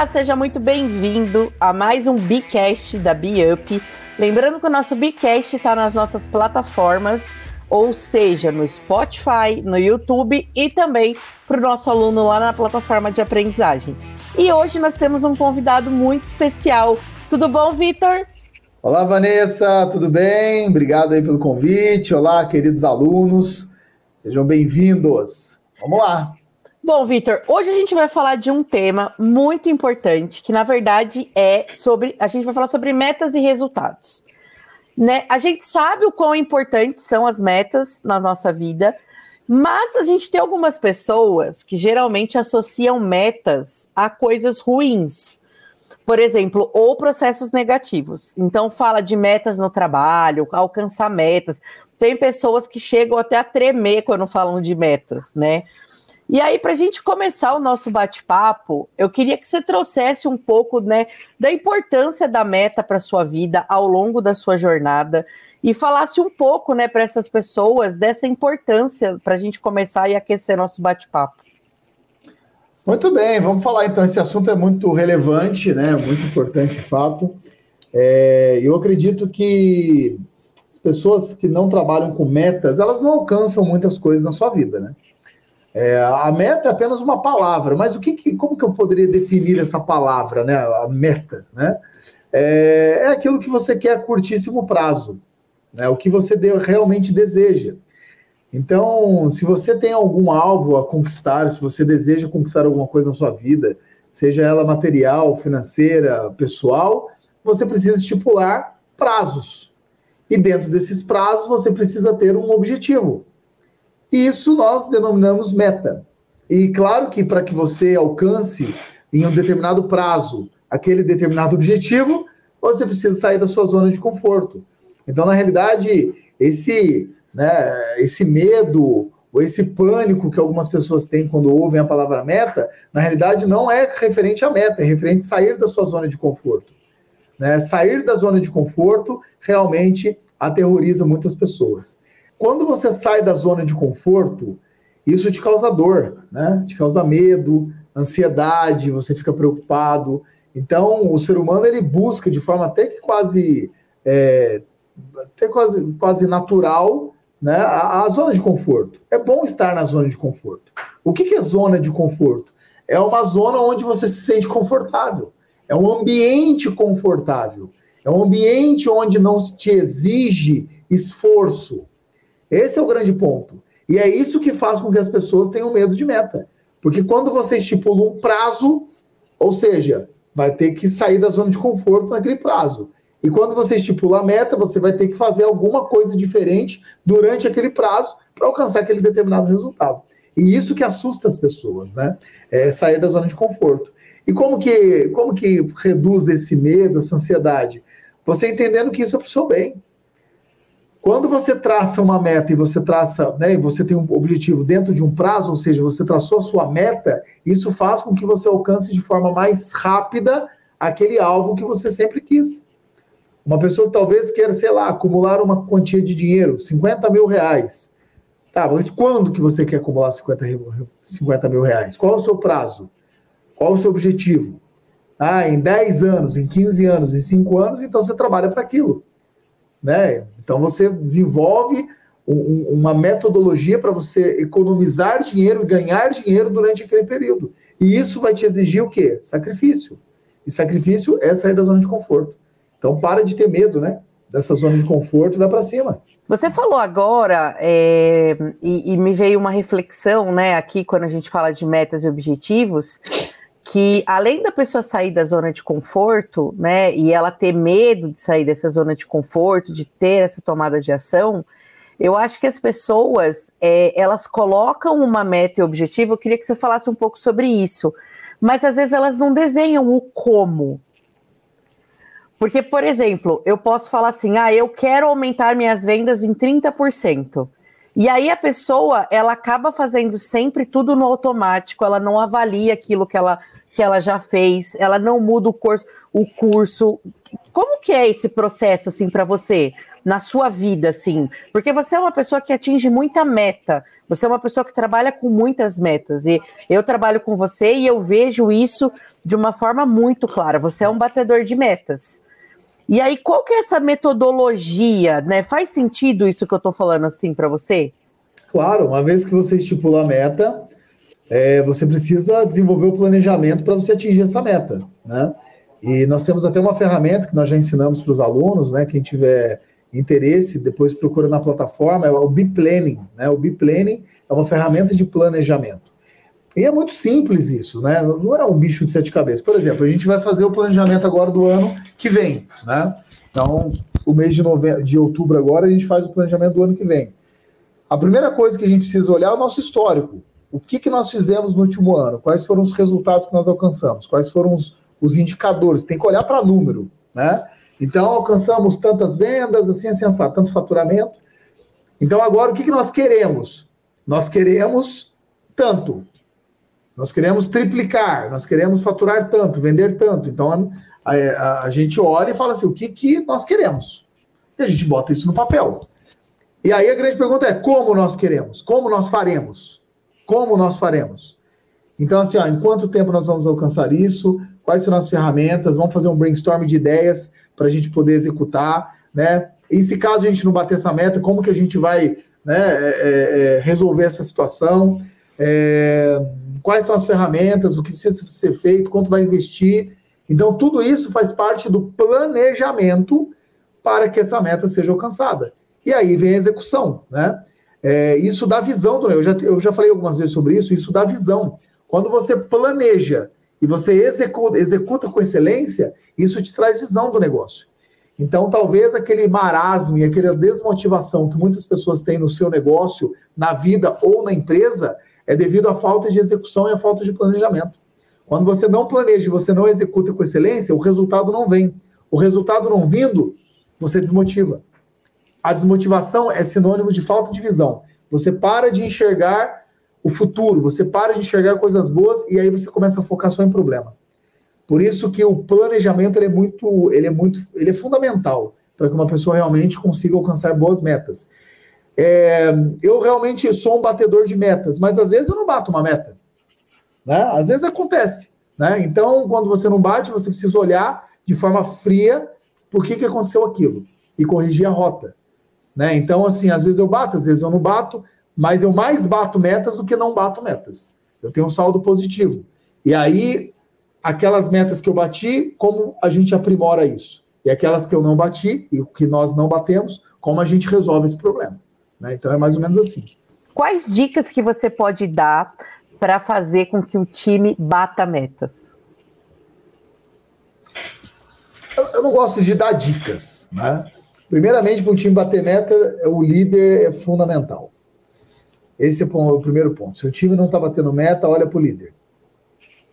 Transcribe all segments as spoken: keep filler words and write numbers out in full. Olá, seja muito bem-vindo a mais um BeCast da BeUp. Lembrando que o nosso BeCast está nas nossas plataformas, ou seja, no Spotify, no YouTube e também para o nosso aluno lá na plataforma de aprendizagem. E hoje nós temos um convidado muito especial. Tudo bom, Vitor? Olá, Vanessa, tudo bem? Obrigado aí pelo convite. Olá, queridos alunos. Sejam bem-vindos. Vamos lá. Bom, Vitor, hoje a gente vai falar de um tema muito importante, que na verdade é sobre... A gente vai falar sobre metas e resultados. Né? A gente sabe o quão importantes são as metas na nossa vida, mas a gente tem algumas pessoas que geralmente associam metas a coisas ruins. Por exemplo, ou processos negativos. Então, fala de metas no trabalho, alcançar metas. Tem pessoas que chegam até a tremer quando falam de metas, né? E aí, para a gente começar o nosso bate-papo, eu queria que você trouxesse um pouco, né, da importância da meta para a sua vida ao longo da sua jornada e falasse um pouco, né, para essas pessoas dessa importância para a gente começar e aquecer nosso bate-papo. Muito bem, vamos falar então. Esse assunto é muito relevante, né? Muito importante, de fato. É, eu acredito que as pessoas que não trabalham com metas, elas não alcançam muitas coisas na sua vida, né? É, a meta é apenas uma palavra, mas o que, que, como que eu poderia definir essa palavra, né? A meta, né? É, é aquilo que você quer a curtíssimo prazo, né? O que você realmente deseja. Então, se você tem algum alvo a conquistar, se você deseja conquistar alguma coisa na sua vida, seja ela material, financeira, pessoal, você precisa estipular prazos. E dentro desses prazos, você precisa ter um objetivo. E isso nós denominamos meta. E claro que para que você alcance em um determinado prazo aquele determinado objetivo, você precisa sair da sua zona de conforto. Então, na realidade, esse... Né, esse medo ou esse pânico que algumas pessoas têm quando ouvem a palavra meta, na realidade não é referente à meta, é referente a sair da sua zona de conforto. Né? Sair da zona de conforto realmente aterroriza muitas pessoas. Quando você sai da zona de conforto, isso te causa dor, né? Te causa medo, ansiedade, você fica preocupado. Então, o ser humano ele busca de forma até que quase, é, até quase, quase natural, né? A, a zona de conforto. É bom estar na zona de conforto. O que, que é zona de conforto? É uma zona onde você se sente confortável. É um ambiente confortável. É um ambiente onde não te exige esforço. Esse é o grande ponto. E é isso que faz com que as pessoas tenham medo de meta. Porque quando você estipula um prazo, ou seja, vai ter que sair da zona de conforto naquele prazo. E quando você estipula a meta, você vai ter que fazer alguma coisa diferente durante aquele prazo para alcançar aquele determinado resultado. E isso que assusta as pessoas, né? É sair da zona de conforto. E como que, como que reduz esse medo, essa ansiedade? Você entendendo que isso é para o seu bem. Quando você traça uma meta e você traça, né, e você tem um objetivo dentro de um prazo, ou seja, você traçou a sua meta, isso faz com que você alcance de forma mais rápida aquele alvo que você sempre quis. Uma pessoa que talvez queira, sei lá, acumular uma quantia de dinheiro, cinquenta mil reais. Tá, mas quando que você quer acumular cinquenta mil reais? Qual é o seu prazo? Qual é o seu objetivo? Ah, em dez anos, em quinze anos, em cinco anos, então você trabalha para aquilo. Né? Então você desenvolve um, uma metodologia para você economizar dinheiro e ganhar dinheiro durante aquele período. E isso vai te exigir o quê? Sacrifício. E sacrifício é sair da zona de conforto. Então, para de ter medo, né? Dessa zona de conforto e vai para cima. Você falou agora, é, e, e me veio uma reflexão, né? Aqui, quando a gente fala de metas e objetivos, que além da pessoa sair da zona de conforto, né? E ela ter medo de sair dessa zona de conforto, de ter essa tomada de ação, eu acho que as pessoas, é, elas colocam uma meta e objetivo. Eu queria que você falasse um pouco sobre isso. Mas, às vezes, elas não desenham o como. Porque, por exemplo, eu posso falar assim, ah, eu quero aumentar minhas vendas em trinta por cento. E aí a pessoa, ela acaba fazendo sempre tudo no automático, ela não avalia aquilo que ela, que ela já fez, ela não muda o curso, o curso. Como que é esse processo, assim, para você? na sua vida, assim? Porque você é uma pessoa que atinge muita meta, você é uma pessoa que trabalha com muitas metas, e eu trabalho com você e eu vejo isso de uma forma muito clara, você é um batedor de metas. E aí, qual que é essa metodologia, né? Faz sentido isso que eu tô falando assim para você? Claro, uma vez que você estipula a meta, é, você precisa desenvolver o planejamento para você atingir essa meta, né? E nós temos até uma ferramenta que nós já ensinamos para os alunos, né? Quem tiver interesse, depois procura na plataforma, é o BePlanning, né? O BePlanning é uma ferramenta de planejamento. E é muito simples isso, né? Não é um bicho de sete cabeças. Por exemplo, a gente vai fazer o planejamento agora do ano que vem, né? Então, o mês de, nove... de outubro agora, a gente faz o planejamento do ano que vem. A primeira coisa que a gente precisa olhar é o nosso histórico. O que, que nós fizemos no último ano? Quais foram os resultados que nós alcançamos? Quais foram os, os indicadores? Tem que olhar para número, né? Então, alcançamos tantas vendas, assim, assim, assim, tanto faturamento. Então, agora, o que, que nós queremos? Nós queremos tanto. Nós queremos triplicar, nós queremos faturar tanto, vender tanto. Então, a, a, a gente olha e fala assim, o que, que nós queremos? E a gente bota isso no papel. E aí, a grande pergunta é, como nós queremos? Como nós faremos? Como nós faremos? Então, assim, ó, em quanto tempo nós vamos alcançar isso? Quais serão as ferramentas? Vamos fazer um brainstorm de ideias para a gente poder executar, né? E se caso a gente não bater essa meta, como que a gente vai, né, é, é, resolver essa situação? É... Quais são as ferramentas, o que precisa ser feito, quanto vai investir. Então, tudo isso faz parte do planejamento para que essa meta seja alcançada. E aí vem a execução, né? É, isso dá visão, eu já, eu já falei algumas vezes sobre isso, isso dá visão. Quando você planeja e você executa, executa com excelência, isso te traz visão do negócio. Então, talvez aquele marasmo e aquela desmotivação que muitas pessoas têm no seu negócio, na vida ou na empresa... é devido à falta de execução e à falta de planejamento. Quando você não planeja e você não executa com excelência, o resultado não vem. O resultado não vindo, você desmotiva. A desmotivação é sinônimo de falta de visão. Você para de enxergar o futuro, você para de enxergar coisas boas e aí você começa a focar só em problema. Por isso que o planejamento ele é, muito, ele é, muito, ele é fundamental para que uma pessoa realmente consiga alcançar boas metas. É, eu realmente sou um batedor de metas, mas às vezes eu não bato uma meta, né? Às vezes acontece, né? Então, quando você não bate, você precisa olhar de forma fria por que, que aconteceu aquilo e corrigir a rota, né? Então, assim, às vezes eu bato, às vezes eu não bato, mas eu mais bato metas do que não bato metas. Eu tenho um saldo positivo. E aí, aquelas metas que eu bati, como a gente aprimora isso? E aquelas que eu não bati e que nós não batemos, como a gente resolve esse problema? Né? Então é mais ou menos assim. Quais dicas que você pode dar para fazer com que o time bata metas? Eu, eu não gosto de dar dicas, né? Primeiramente, para o time bater meta, o líder é fundamental. Esse é o primeiro ponto. Se o time não está batendo meta, olha para o líder.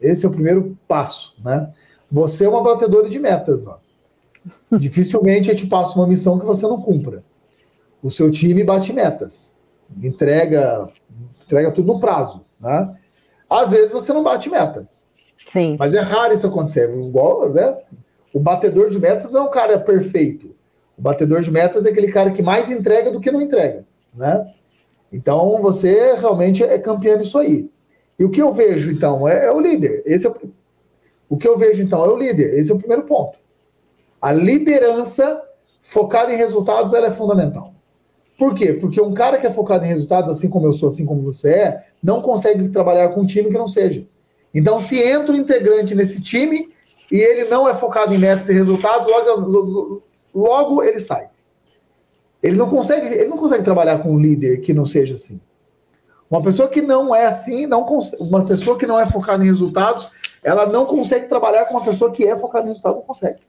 Esse é o primeiro passo, né? Você é uma batedora de metas, mano. Dificilmente eu te passo uma missão que você não cumpra. O seu time bate metas, entrega, entrega tudo no prazo, né? Às vezes você não bate meta. Sim. Mas é raro isso acontecer. Igual, né? O batedor de metas não é um cara perfeito. O batedor de metas é aquele cara que mais entrega do que não entrega, né? Então você realmente é campeão nisso aí. E o que eu vejo então é, é o líder. Esse é o, o que eu vejo então é o líder. Esse é o primeiro ponto. A liderança focada em resultados, ela é fundamental. Por quê? Porque um cara que é focado em resultados, assim como eu sou, assim como você é, não consegue trabalhar com um time que não seja. Então, se entra um integrante nesse time e ele não é focado em metas e resultados, logo, logo ele sai. Ele não consegue, ele não consegue trabalhar com um líder que não seja assim. Uma pessoa que não é assim, não cons- uma pessoa que não é focada em resultados, ela não consegue trabalhar com uma pessoa que é focada em resultados, não consegue.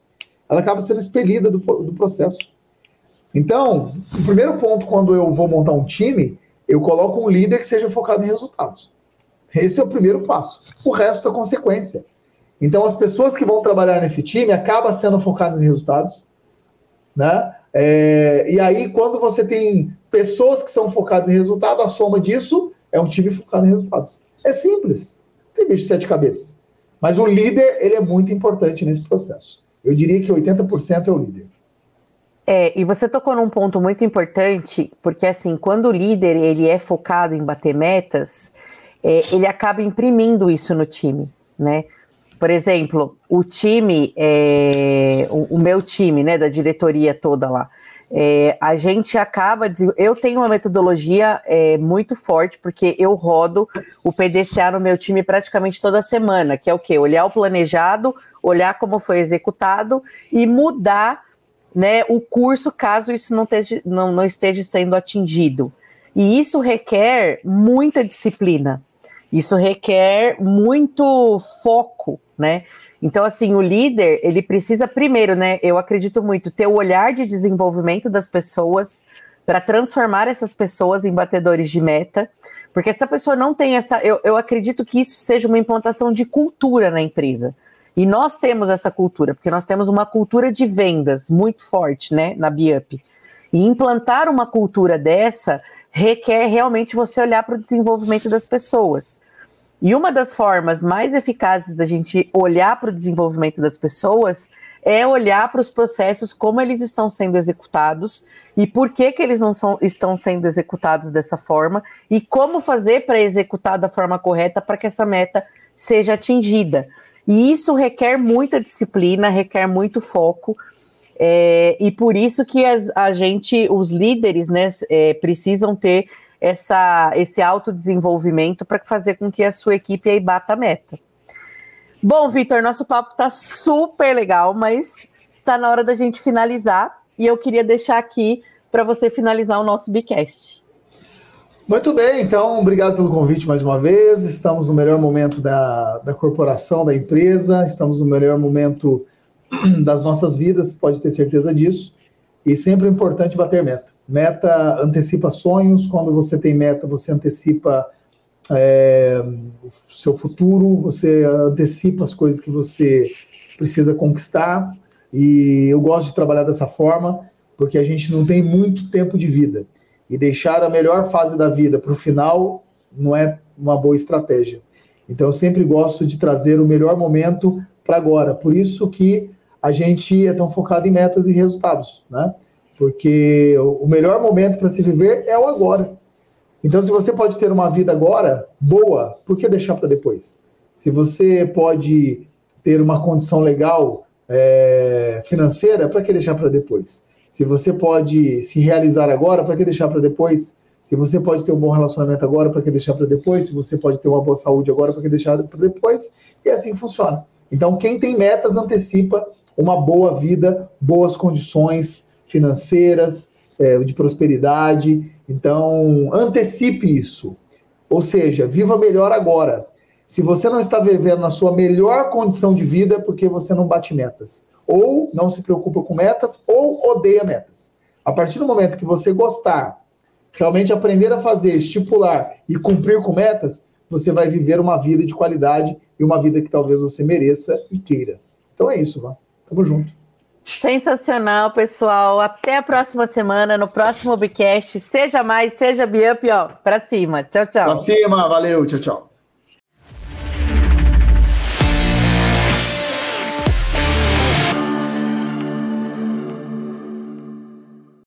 Ela acaba sendo expelida do, do processo. Então, o primeiro ponto, quando eu vou montar um time, eu coloco um líder que seja focado em resultados. Esse é o primeiro passo. O resto é consequência. Então, as pessoas que vão trabalhar nesse time acabam sendo focadas em resultados, né? É, e aí, quando você tem pessoas que são focadas em resultado, a soma disso é um time focado em resultados. É simples. Tem bicho de sete cabeças. Mas o líder, ele é muito importante nesse processo. Eu diria que oitenta por cento é o líder. É, e você tocou num ponto muito importante, porque assim, quando o líder ele é focado em bater metas, é, ele acaba imprimindo isso no time, né? Por exemplo, o time, é, o, o meu time, né, da diretoria toda lá, é, a gente acaba, de, eu tenho uma metodologia é, muito forte, porque eu rodo o P D C A no meu time praticamente toda semana, que é o quê? Olhar o planejado, olhar como foi executado e mudar, né, o curso caso isso não esteja, não, não esteja sendo atingido. E isso requer muita disciplina, isso requer muito foco, né? Então, assim, o líder, ele precisa primeiro, né, eu acredito muito, ter o olhar de desenvolvimento das pessoas para transformar essas pessoas em batedores de meta, porque essa pessoa não tem essa... Eu, eu acredito que isso seja uma implantação de cultura na empresa. E nós temos essa cultura, porque nós temos uma cultura de vendas muito forte, né, na BeUp. E implantar uma cultura dessa requer realmente você olhar para o desenvolvimento das pessoas. E uma das formas mais eficazes da gente olhar para o desenvolvimento das pessoas é olhar para os processos, como eles estão sendo executados e por que que eles não são, estão sendo executados dessa forma e como fazer para executar da forma correta para que essa meta seja atingida. E isso requer muita disciplina, requer muito foco, é, e por isso que as, a gente, os líderes, né, é, precisam ter essa, esse autodesenvolvimento para fazer com que a sua equipe aí bata a meta. Bom, Vitor, nosso papo está super legal, mas está na hora da gente finalizar e eu queria deixar aqui para você finalizar o nosso BeCast. Muito bem, então, obrigado pelo convite mais uma vez. Estamos no melhor momento da, da corporação, da empresa, estamos no melhor momento das nossas vidas, pode ter certeza disso. E sempre é importante bater meta. Meta antecipa sonhos, quando você tem meta, você antecipa é, o seu futuro, você antecipa as coisas que você precisa conquistar. E eu gosto de trabalhar dessa forma, porque a gente não tem muito tempo de vida. E deixar a melhor fase da vida para o final não é uma boa estratégia. Então, eu sempre gosto de trazer o melhor momento para agora. Por isso que a gente é tão focado em metas e resultados, né? Porque o melhor momento para se viver é o agora. Então, se você pode ter uma vida agora boa, por que deixar para depois? Se você pode ter uma condição legal, é, financeira, para que deixar para depois? Se você pode se realizar agora, para que deixar para depois? Se você pode ter um bom relacionamento agora, para que deixar para depois? Se você pode ter uma boa saúde agora, para que deixar para depois? E é assim que funciona. Então, quem tem metas antecipa uma boa vida, boas condições financeiras, é, de prosperidade. Então, antecipe isso. Ou seja, viva melhor agora. Se você não está vivendo na sua melhor condição de vida, é porque você não bate metas. Ou não se preocupa com metas, ou odeia metas. A partir do momento que você gostar, realmente aprender a fazer, estipular e cumprir com metas, você vai viver uma vida de qualidade e uma vida que talvez você mereça e queira. Então é isso, Vá. Tamo junto. Sensacional, pessoal. Até a próxima semana, no próximo BeCast. Seja mais, seja BeUp, ó, pra cima. Tchau, tchau. Pra cima, valeu, tchau, tchau.